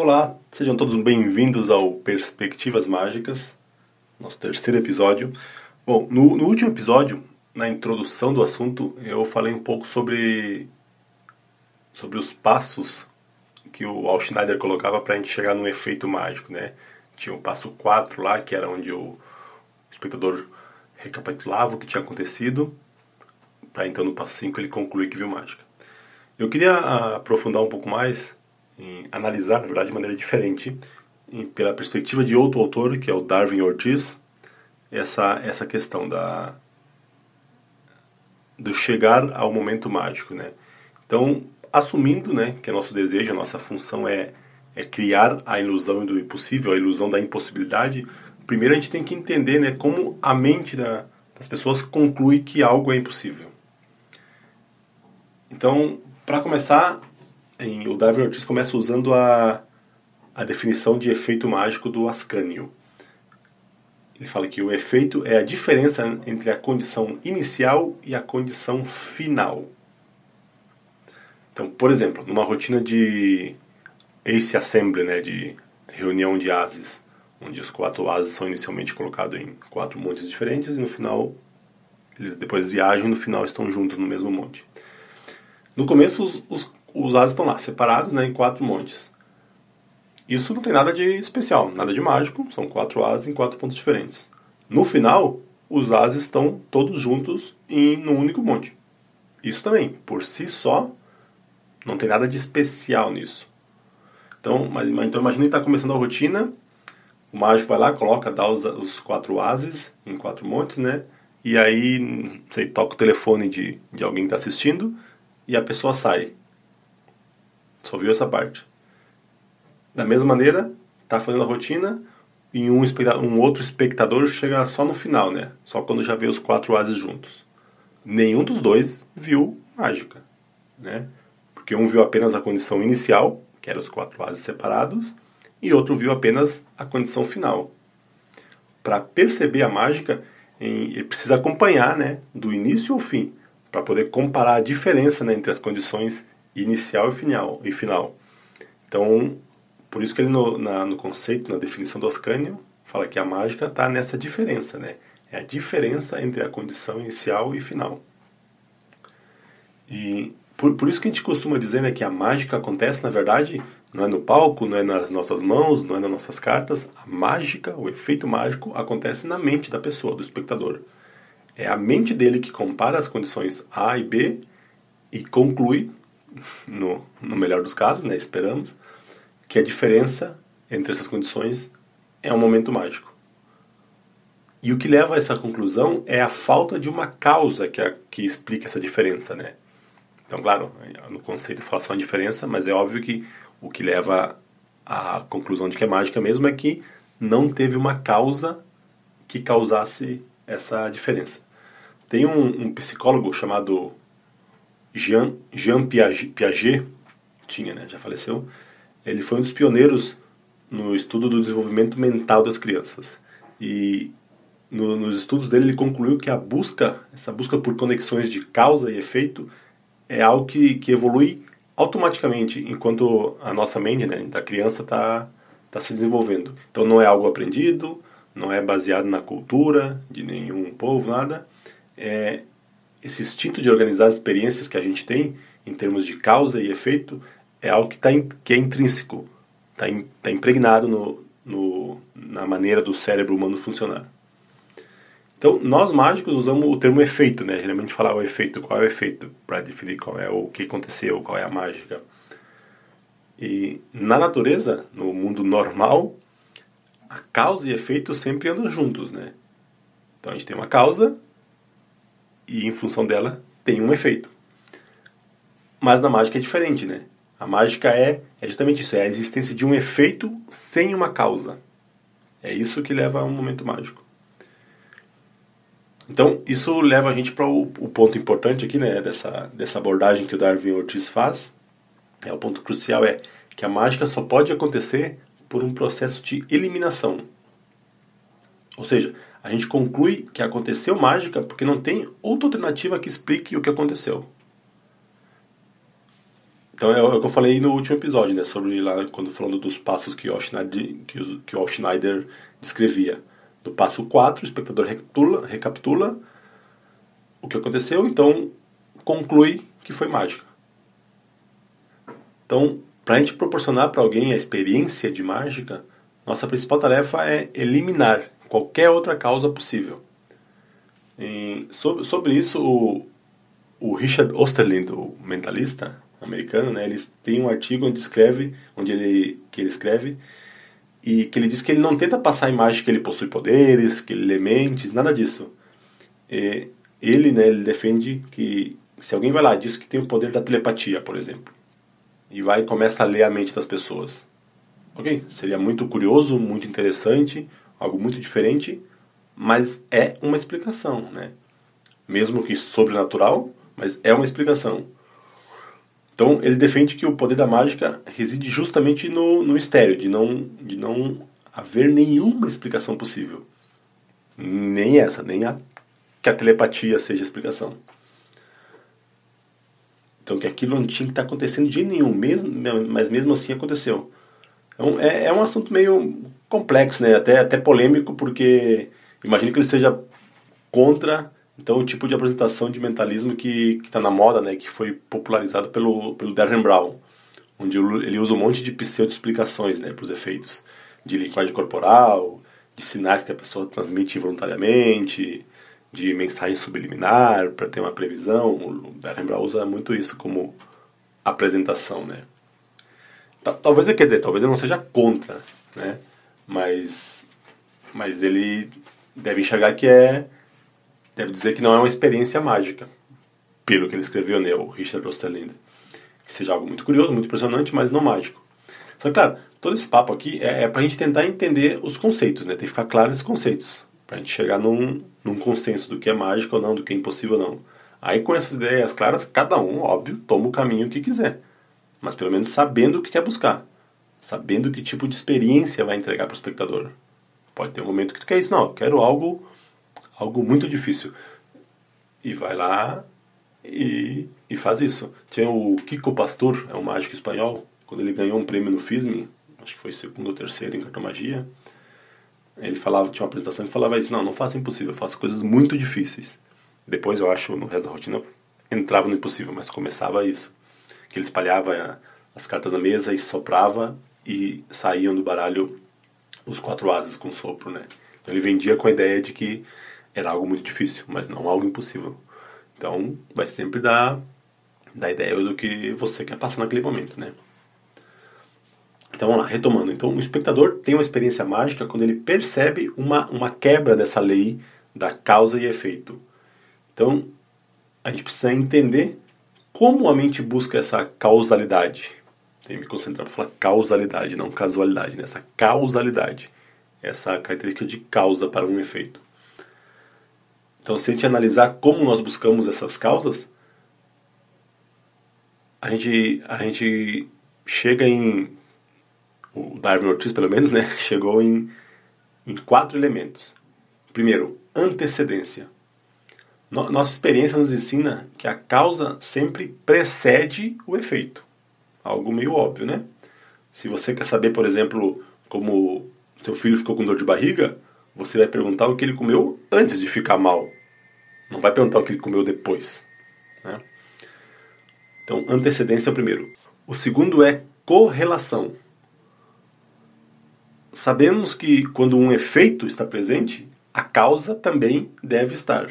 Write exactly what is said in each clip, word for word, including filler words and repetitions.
Olá, sejam todos bem-vindos ao Perspectivas Mágicas, nosso terceiro episódio. Bom, no, no último episódio, na introdução do assunto, eu falei um pouco sobre, sobre os passos que o Al Schneider colocava para a gente chegar num efeito mágico, né? Tinha o passo quatro lá, que era onde o espectador recapitulava o que tinha acontecido, para então no passo cinco ele concluir que viu mágica. Eu queria aprofundar um pouco mais, em analisar, na verdade, de maneira diferente, em, pela perspectiva de outro autor, que é o Darwin Ortiz, essa, essa questão da, do chegar ao momento mágico, né? Então, assumindo, né, que é nosso desejo, a nossa função é, é criar a ilusão do impossível, a ilusão da impossibilidade, primeiro a gente tem que entender, né, como a mente da, das pessoas conclui que algo é impossível. Então, para começar, Em, o Darwin Ortiz começa usando a, a definição de efeito mágico do Ascanio. Ele fala que o efeito é a diferença entre a condição inicial e a condição final. Então, por exemplo, numa rotina de ace assembly, né, de reunião de ases, onde os quatro ases são inicialmente colocados em quatro montes diferentes e no final, eles depois viajam e no final estão juntos no mesmo monte. No começo, os, os Os ases estão lá, separados, né, em quatro montes. Isso não tem nada de especial, nada de mágico. São quatro ases em quatro pontos diferentes. No final, os ases estão todos juntos em um único monte. Isso também, por si só, não tem nada de especial nisso. Então, mas, então imagina que está começando a rotina. O mágico vai lá, coloca, dá os, os quatro ases em quatro montes, né? E aí, não sei, toca o telefone de, de alguém que está assistindo e a pessoa sai. Só viu essa parte. Da mesma maneira, está fazendo a rotina e um, um outro espectador chega só no final, né? Só quando já vê os quatro ases juntos. Nenhum dos dois viu mágica, né? Porque um viu apenas a condição inicial, que eram os quatro ases separados, e outro viu apenas a condição final. Para perceber a mágica, ele precisa acompanhar, né, do início ao fim, para poder comparar a diferença, né, entre as condições inicial e final, e final. Então, por isso que ele no, na, no conceito, na definição do Ascanio, fala que a mágica está nessa diferença, né? É a diferença entre a condição inicial e final. E por, por isso que a gente costuma dizer, né, que a mágica acontece, na verdade, não é no palco, não é nas nossas mãos, não é nas nossas cartas. A mágica, o efeito mágico, acontece na mente da pessoa, do espectador. É a mente dele que compara as condições A e B e conclui, No, no melhor dos casos, né, esperamos, que a diferença entre essas condições é um momento mágico. E o que leva a essa conclusão é a falta de uma causa que, a, que explica essa diferença, né? Então, claro, no conceito fala só em diferença, mas é óbvio que o que leva à conclusão de que é mágica mesmo é que não teve uma causa que causasse essa diferença. Tem um, um psicólogo chamado Jean, Jean Piaget, Piaget, tinha, né, já faleceu, ele foi um dos pioneiros no estudo do desenvolvimento mental das crianças. E no, nos estudos dele ele concluiu que a busca, essa busca por conexões de causa e efeito, é algo que, que evolui automaticamente enquanto a nossa mente, né, da criança está tá se desenvolvendo. Então não é algo aprendido, não é baseado na cultura de nenhum povo, nada, é... Esse instinto de organizar as experiências que a gente tem, em termos de causa e efeito, é algo que, tá in, que é intrínseco, está in, tá impregnado no, no, na maneira do cérebro humano funcionar. Então, nós mágicos usamos o termo efeito, né? Geralmente falar o efeito, qual é o efeito, para definir qual é o que aconteceu, qual é a mágica. E na natureza, no mundo normal, a causa e efeito sempre andam juntos, né? Então a gente tem uma causa e em função dela tem um efeito. Mas na mágica é diferente, né? A mágica é, é justamente isso, é a existência de um efeito sem uma causa. É isso que leva a um momento mágico. Então, isso leva a gente para o, o ponto importante aqui, né, dessa, dessa abordagem que o Darwin Ortiz faz. É, o ponto crucial é que a mágica só pode acontecer por um processo de eliminação. Ou seja, a gente conclui que aconteceu mágica porque não tem outra alternativa que explique o que aconteceu. Então é o que eu falei no último episódio, né, sobre lá, quando falando dos passos que o Al Schneider, que, que o Al Schneider descrevia. Do passo quatro, o espectador recapitula, recapitula o que aconteceu, então conclui que foi mágica. Então, para a gente proporcionar para alguém a experiência de mágica, nossa principal tarefa é eliminar qualquer outra causa possível. E sobre, sobre isso, o, o Richard Osterlind, o mentalista americano, né, ele tem um artigo onde escreve, onde ele, que ele escreve, e que ele diz que ele não tenta passar a imagem que ele possui poderes, que ele lê mentes, nada disso. E ele, né, ele defende que se alguém vai lá e diz que tem o poder da telepatia, por exemplo, e vai e começa a ler a mente das pessoas. Ok, seria muito curioso, muito interessante, algo muito diferente, mas é uma explicação, né? Mesmo que sobrenatural, mas é uma explicação. Então, ele defende que o poder da mágica reside justamente no, no mistério, de não, de não haver nenhuma explicação possível. Nem essa, nem a, que a telepatia seja a explicação. Então, que aquilo não tinha que estar acontecendo de nenhum, mesmo, mas mesmo assim aconteceu. Então, é, é um assunto meio complexo, né? Até, até polêmico, porque imagino que ele seja contra então, o tipo de apresentação de mentalismo que está na moda, né? Que foi popularizado pelo, pelo Derren Brown, onde ele usa um monte de pseudo-explicações, né, para os efeitos de linguagem corporal, de sinais que a pessoa transmite voluntariamente, de mensagem subliminar, para ter uma previsão. O Darwin Brown usa muito isso como apresentação, né? Talvez, quer dizer, talvez ele não seja contra, né? Mas, mas ele deve enxergar que é... deve dizer que não é uma experiência mágica, pelo que ele escreveu, né, o Richard Osterlind. Que seja algo muito curioso, muito impressionante, mas não mágico. Só que, claro, todo esse papo aqui é, é para a gente tentar entender os conceitos, né? Tem que ficar claro esses conceitos, para a gente chegar num, num consenso do que é mágico ou não, do que é impossível ou não. Aí, com essas ideias claras, cada um, óbvio, toma o caminho que quiser. Mas pelo menos sabendo o que quer buscar. Sabendo que tipo de experiência vai entregar para o espectador. Pode ter um momento que tu quer isso. Não, eu quero algo, algo muito difícil. E vai lá e, e faz isso. Tinha o Kiko Pastor, é um mágico espanhol. Quando ele ganhou um prêmio no F I S M, acho que foi segundo ou terceiro em Cartomagia, ele falava, tinha uma apresentação que falava isso, não, não faço impossível, eu faço coisas muito difíceis. Depois, eu acho, no resto da rotina, entrava no impossível, mas começava isso. Que ele espalhava as cartas na mesa e soprava e saíam do baralho os quatro ases com sopro, né? Então, ele vendia com a ideia de que era algo muito difícil, mas não algo impossível. Então, vai sempre dar, dar ideia do que você quer passar naquele momento, né? Então, vamos lá, retomando. Então, o espectador tem uma experiência mágica quando ele percebe uma, uma quebra dessa lei da causa e efeito. Então, a gente precisa entender como a mente busca essa causalidade. Tem que me concentrar para falar causalidade, não casualidade, né? Essa causalidade, essa característica de causa para um efeito. Então, se a gente analisar como nós buscamos essas causas, a gente, a gente chega em... O Darwin Ortiz, pelo menos, né, chegou em, em quatro elementos. Primeiro, antecedência. No, nossa experiência nos ensina que a causa sempre precede o efeito. Algo meio óbvio, né? Se você quer saber, por exemplo, como seu filho ficou com dor de barriga, você vai perguntar o que ele comeu antes de ficar mal. Não vai perguntar o que ele comeu depois, né? Então, antecedência é o primeiro. O segundo é correlação. Sabemos que quando um efeito está presente, a causa também deve estar.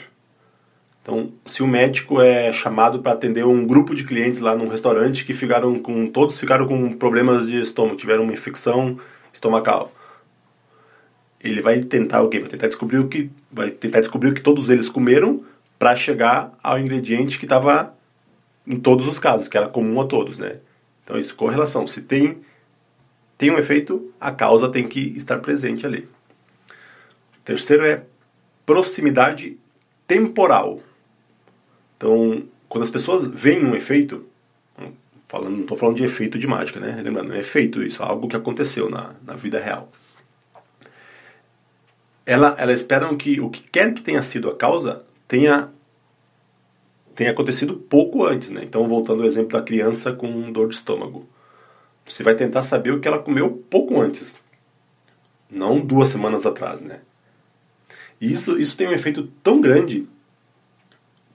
Então, se o médico é chamado para atender um grupo de clientes lá num restaurante que ficaram com, todos ficaram com problemas de estômago, tiveram uma infecção estomacal, ele vai tentar o quê? Vai tentar descobrir o que, vai tentar descobrir o que todos eles comeram para chegar ao ingrediente que estava em todos os casos, que era comum a todos, né? Então, isso, correlação. Se tem Tem um efeito, a causa tem que estar presente ali. O terceiro é proximidade temporal. Então, quando as pessoas veem um efeito, falando, não estou falando de efeito de mágica, né? Lembrando, é efeito isso, algo que aconteceu na, na vida real. Ela, elas esperam que o que quer que tenha sido a causa tenha tem acontecido pouco antes, né? Então, voltando ao exemplo da criança com dor de estômago. Você vai tentar saber o que ela comeu pouco antes. Não duas semanas atrás, né? E isso, isso tem um efeito tão grande,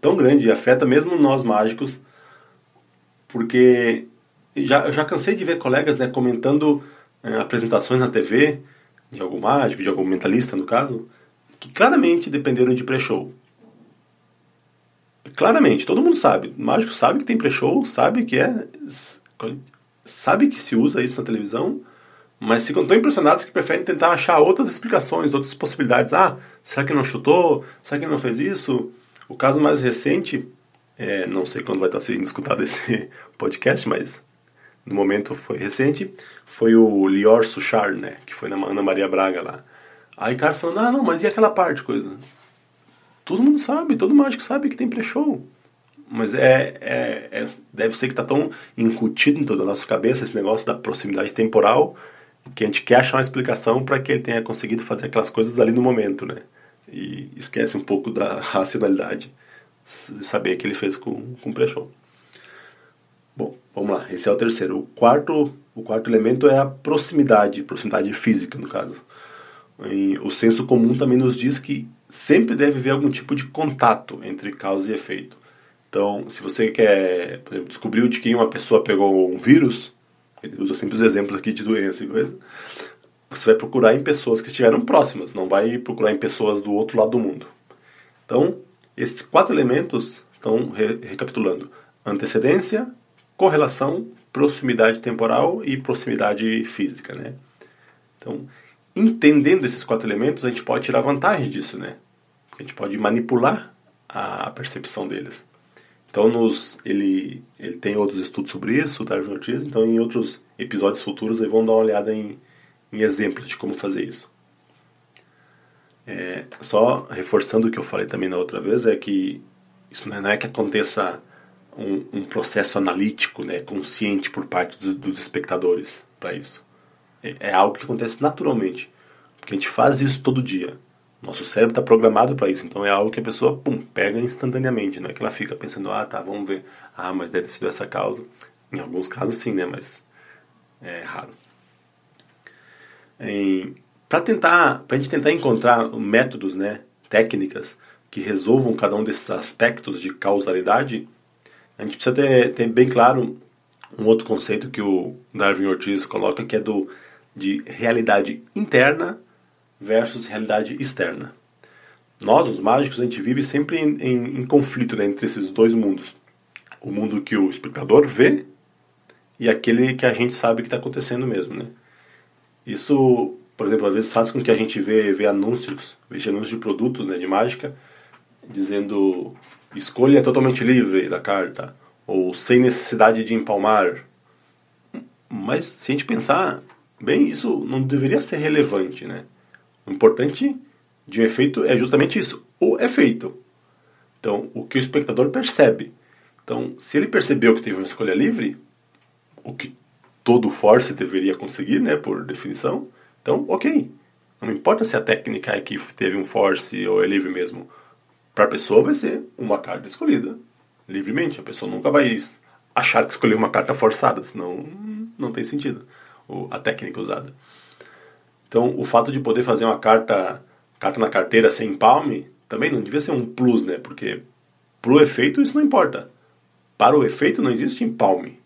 tão grande, e afeta mesmo nós mágicos, porque já, eu já cansei de ver colegas, né, comentando é, apresentações na T V, de algum mágico, de algum mentalista, no caso, que claramente dependeram de pré-show. Claramente, todo mundo sabe. O mágico sabe que tem pré-show, sabe que é... sabe que se usa isso na televisão, mas ficam tão impressionados que preferem tentar achar outras explicações, outras possibilidades. Ah, será que não chutou? Será que não fez isso? O caso mais recente, é, não sei quando vai estar sendo escutado esse podcast, mas no momento foi recente, foi o Lior Sushar, né, que foi na Ana Maria Braga lá. Aí o cara falando, ah, não, mas e aquela parte, coisa? Todo mundo sabe, todo mágico sabe que tem pré-show. Mas é, é, é, deve ser que está tão incutido em toda a nossa cabeça esse negócio da proximidade temporal que a gente quer achar uma explicação para que ele tenha conseguido fazer aquelas coisas ali no momento, né? E esquece um pouco da racionalidade de saber que ele fez com, com o pré-show. Bom, vamos lá. Esse é o terceiro. O quarto, o quarto elemento é a proximidade, proximidade física, no caso. E o senso comum também nos diz que sempre deve haver algum tipo de contato entre causa e efeito. Então, se você quer, por exemplo, descobriu de quem uma pessoa pegou um vírus, ele usa sempre os exemplos aqui de doença e coisa, você vai procurar em pessoas que estiveram próximas, não vai procurar em pessoas do outro lado do mundo. Então, esses quatro elementos estão re- recapitulando. Antecedência, correlação, proximidade temporal e proximidade física, né? Então, entendendo esses quatro elementos, a gente pode tirar vantagem disso, né? Porque a gente pode manipular a percepção deles. Então, nos, ele, ele tem outros estudos sobre isso, o Darwin Ortiz, então em outros episódios futuros aí vão dar uma olhada em, em exemplos de como fazer isso. É, só reforçando o que eu falei também na outra vez, é que isso não é, não é que aconteça um, um processo analítico, né, consciente por parte do, dos espectadores para isso. É, é algo que acontece naturalmente, porque a gente faz isso todo dia. Nosso cérebro está programado para isso, então é algo que a pessoa, pum, pega instantaneamente, não é que ela fica pensando, ah, tá, vamos ver, ah, mas deve ter sido essa causa. Em alguns casos sim, né, mas é raro. Para tentar, para a gente tentar encontrar métodos, né, técnicas que resolvam cada um desses aspectos de causalidade, a gente precisa ter, ter bem claro um outro conceito que o Darwin Ortiz coloca, que é do, de realidade interna versus realidade externa. Nós, os mágicos, a gente vive sempre em, em, em conflito, né, entre esses dois mundos. O mundo que o espectador vê e aquele que a gente sabe que está acontecendo mesmo, né? Isso, por exemplo, às vezes faz com que a gente veja anúncios, veja anúncios de produtos, né, de mágica, dizendo escolha totalmente livre da carta, ou sem necessidade de empalmar. Mas se a gente pensar, bem, isso não deveria ser relevante, né? O importante de um efeito é justamente isso, o efeito. Então, o que o espectador percebe. Então, se ele percebeu que teve uma escolha livre, o que todo force deveria conseguir, né, por definição, então, ok. Não importa se a técnica é que teve um force ou é livre mesmo. Para a pessoa vai ser uma carta escolhida, livremente. A pessoa nunca vai achar que escolheu uma carta forçada, senão não tem sentido a técnica usada. Então, o fato de poder fazer uma carta, carta na carteira sem empalme também não devia ser um plus, né? Porque pro efeito isso não importa. Para o efeito não existe empalme.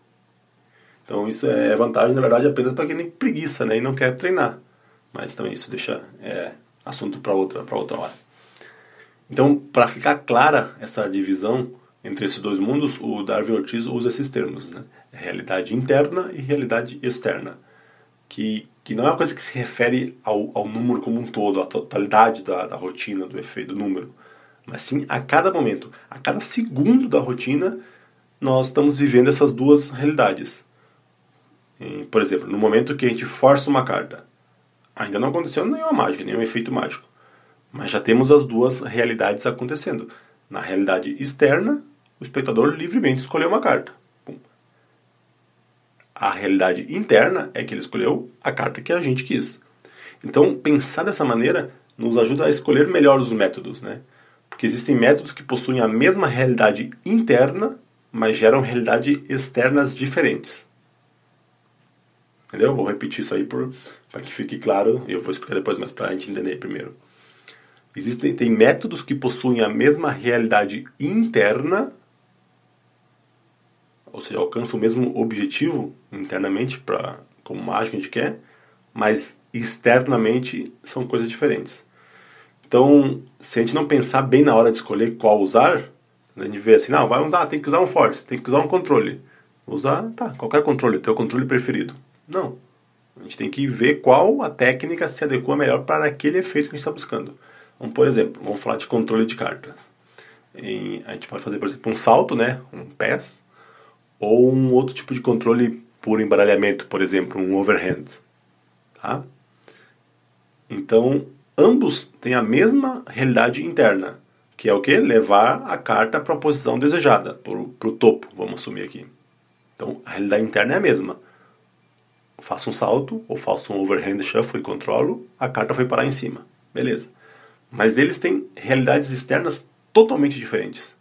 Então, isso é vantagem, na verdade, apenas para quem tem preguiça, né, e não quer treinar. Mas também isso deixa é, assunto para outra, para outra hora. Então, para ficar clara essa divisão entre esses dois mundos, o Darwin Ortiz usa esses termos, né? Realidade interna e realidade externa. Que, que não é uma coisa que se refere ao, ao número como um todo, à totalidade da, da rotina, do efeito, do número. Mas sim, a cada momento, a cada segundo da rotina, nós estamos vivendo essas duas realidades. E, por exemplo, no momento que a gente força uma carta, ainda não aconteceu nenhuma mágica, nenhum efeito mágico. Mas já temos as duas realidades acontecendo. Na realidade externa, o espectador livremente escolheu uma carta. A realidade interna é que ele escolheu a carta que a gente quis. Então, pensar dessa maneira nos ajuda a escolher melhor os métodos, né? porque existem métodos que possuem a mesma realidade interna, mas geram realidades externas diferentes. Entendeu? Vou repetir isso aí para que fique claro, e eu vou explicar depois, mas para a gente entender primeiro. Existem tem métodos que possuem a mesma realidade interna, ou seja, alcançam o mesmo objetivo internamente, pra, como mágica a gente quer, mas externamente são coisas diferentes. Então, se a gente não pensar bem na hora de escolher qual usar, a gente vê assim, não, vai usar, tem que usar um force, tem que usar um controle. Usar, tá, qualquer controle, teu controle preferido. Não. A gente tem que ver qual a técnica se adequa melhor para aquele efeito que a gente está buscando. Então, por exemplo, vamos falar de controle de cartas. E a gente pode fazer, por exemplo, um salto, né, um pass, ou um outro tipo de controle por embaralhamento, por exemplo, um overhand. Tá? Então, ambos têm a mesma realidade interna, que é o quê? Levar a carta para a posição desejada, para o topo, vamos assumir aqui. Então, a realidade interna é a mesma. Eu faço um salto, ou faço um overhand shuffle e controlo, a carta foi parar em cima. Beleza. Mas eles têm realidades externas totalmente diferentes.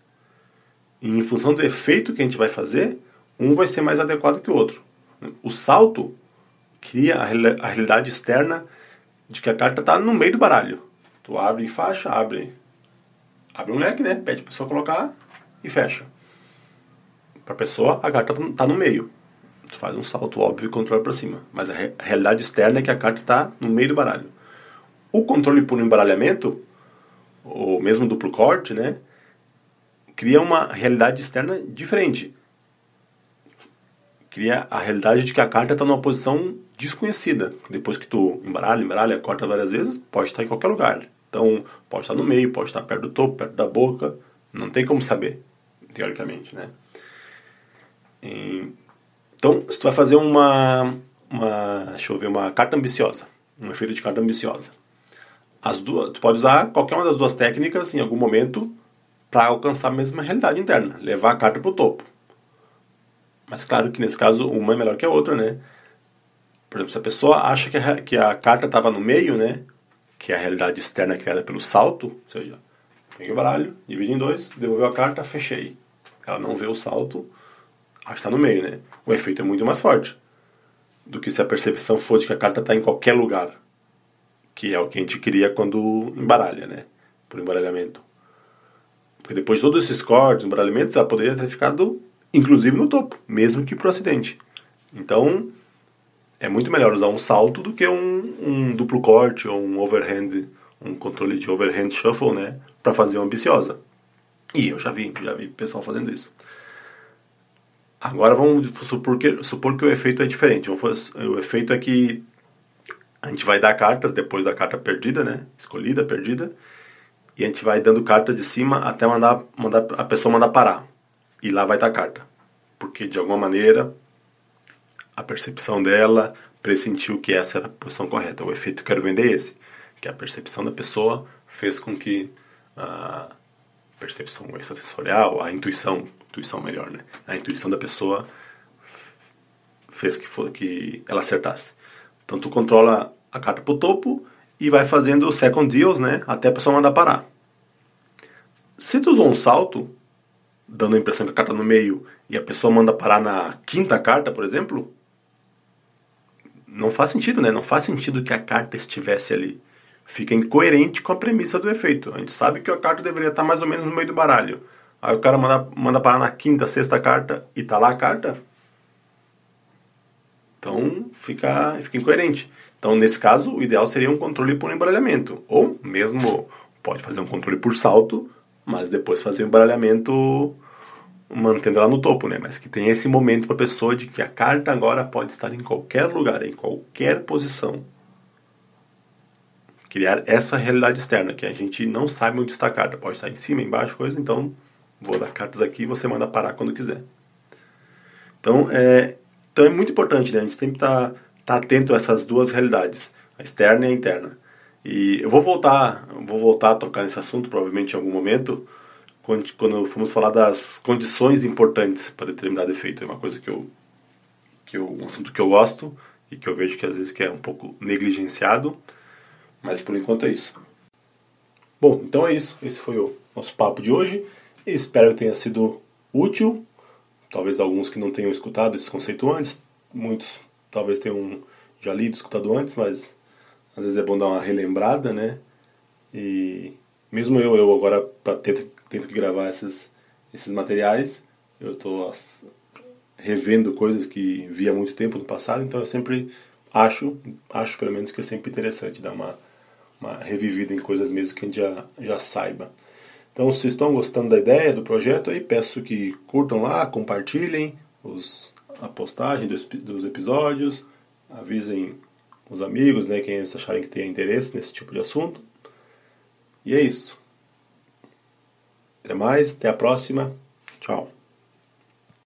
E em função do efeito que a gente vai fazer, um vai ser mais adequado que o outro. O salto cria a realidade externa de que a carta está no meio do baralho. Tu abre em faixa, abre abre um leque, né? Pede para a pessoa colocar e fecha. Para a pessoa, a carta está no meio. Tu faz um salto óbvio e controla para cima. Mas a realidade externa é que a carta está no meio do baralho. O controle por embaralhamento, ou mesmo duplo corte, né, cria uma realidade externa diferente. Cria a realidade de que a carta está numa posição desconhecida. Depois que tu embaralha, embaralha, corta várias vezes, pode estar em qualquer lugar. Então, pode estar no meio, pode estar perto do topo, perto da boca. Não tem como saber, teoricamente, né? E, então, se tu vai fazer uma, uma, deixa eu ver, uma carta ambiciosa, um efeito de carta ambiciosa. As duas, tu pode usar qualquer uma das duas técnicas em algum momento para alcançar a mesma realidade interna, levar a carta para o topo. Mas claro que nesse caso uma é melhor que a outra, né? Por exemplo, se a pessoa acha que a, que a carta estava no meio, né, que é a realidade externa criada pelo salto, ou seja, peguei o baralho, dividi em dois, devolveu a carta, fechei. Ela não vê o salto, acha que está no meio, né? O efeito é muito mais forte do que se a percepção for de que a carta está em qualquer lugar, que é o que a gente queria quando embaralha, né, por embaralhamento. Porque depois de todos esses cortes, embaralhamentos, ela poderia ter ficado, inclusive, no topo, mesmo que por acidente. Então, é muito melhor usar um salto do que um, um duplo corte ou um overhand, um controle de overhand shuffle, né, para fazer uma ambiciosa. E eu já vi, já vi pessoal fazendo isso. Agora vamos supor que, supor que o efeito é diferente. O efeito é que a gente vai dar cartas depois da carta perdida, né, escolhida, perdida, e a gente vai dando carta de cima até mandar, mandar a pessoa mandar parar. E lá vai estar a carta. Porque, de alguma maneira, a percepção dela pressentiu que essa era a posição correta. O efeito que eu quero vender é esse. Que a percepção da pessoa fez com que a percepção extrasensorial, a intuição, intuição melhor, né? A intuição da pessoa fez que, for, que ela acertasse. Então, tu controla a carta pro topo e vai fazendo second deals, né, até a pessoa mandar parar. Se tu usou um salto, dando a impressão que a carta tá no meio e a pessoa manda parar na quinta carta, por exemplo, não faz sentido, né? Não faz sentido que a carta estivesse ali. Fica incoerente com a premissa do efeito. A gente sabe que a carta deveria estar mais ou menos no meio do baralho. Aí o cara manda, manda parar na quinta, sexta carta e tá lá a carta. Então fica, fica incoerente. Então, nesse caso, o ideal seria um controle por embaralhamento. Ou mesmo, pode fazer um controle por salto, mas depois fazer o embaralhamento mantendo ela no topo, né? Mas que tem esse momento para a pessoa de que a carta agora pode estar em qualquer lugar, em qualquer posição. Criar essa realidade externa, que a gente não sabe onde está a carta. Pode estar em cima, embaixo, coisa. Então, vou dar cartas aqui e você manda parar quando quiser. Então, é, então é muito importante, né? A gente sempre está... Tá atento a essas duas realidades, a externa e a interna. E eu vou voltar, vou voltar a tocar nesse assunto provavelmente em algum momento, quando, quando formos falar das condições importantes para determinado efeito. É uma coisa que eu, que eu, um assunto que eu gosto e que eu vejo que às vezes que é um pouco negligenciado, mas por enquanto é isso. Bom, então é isso. Esse foi o nosso papo de hoje. Espero que tenha sido útil. Talvez alguns que não tenham escutado esse conceito antes, muitos talvez tenham já lido, escutado antes, mas às vezes é bom dar uma relembrada, né? E mesmo eu, eu agora pra, tento, tento gravar essas, esses materiais, eu estou revendo coisas que vi há muito tempo no passado, então eu sempre acho, acho pelo menos que é sempre interessante dar uma, uma revivida em coisas mesmo que a gente já, já saiba. Então, se estão gostando da ideia, do projeto, aí peço que curtam lá, compartilhem os, a postagem dos, dos episódios, avisem os amigos, né, quem eles acharem que tem interesse nesse tipo de assunto. E é isso. Até mais, até a próxima. Tchau.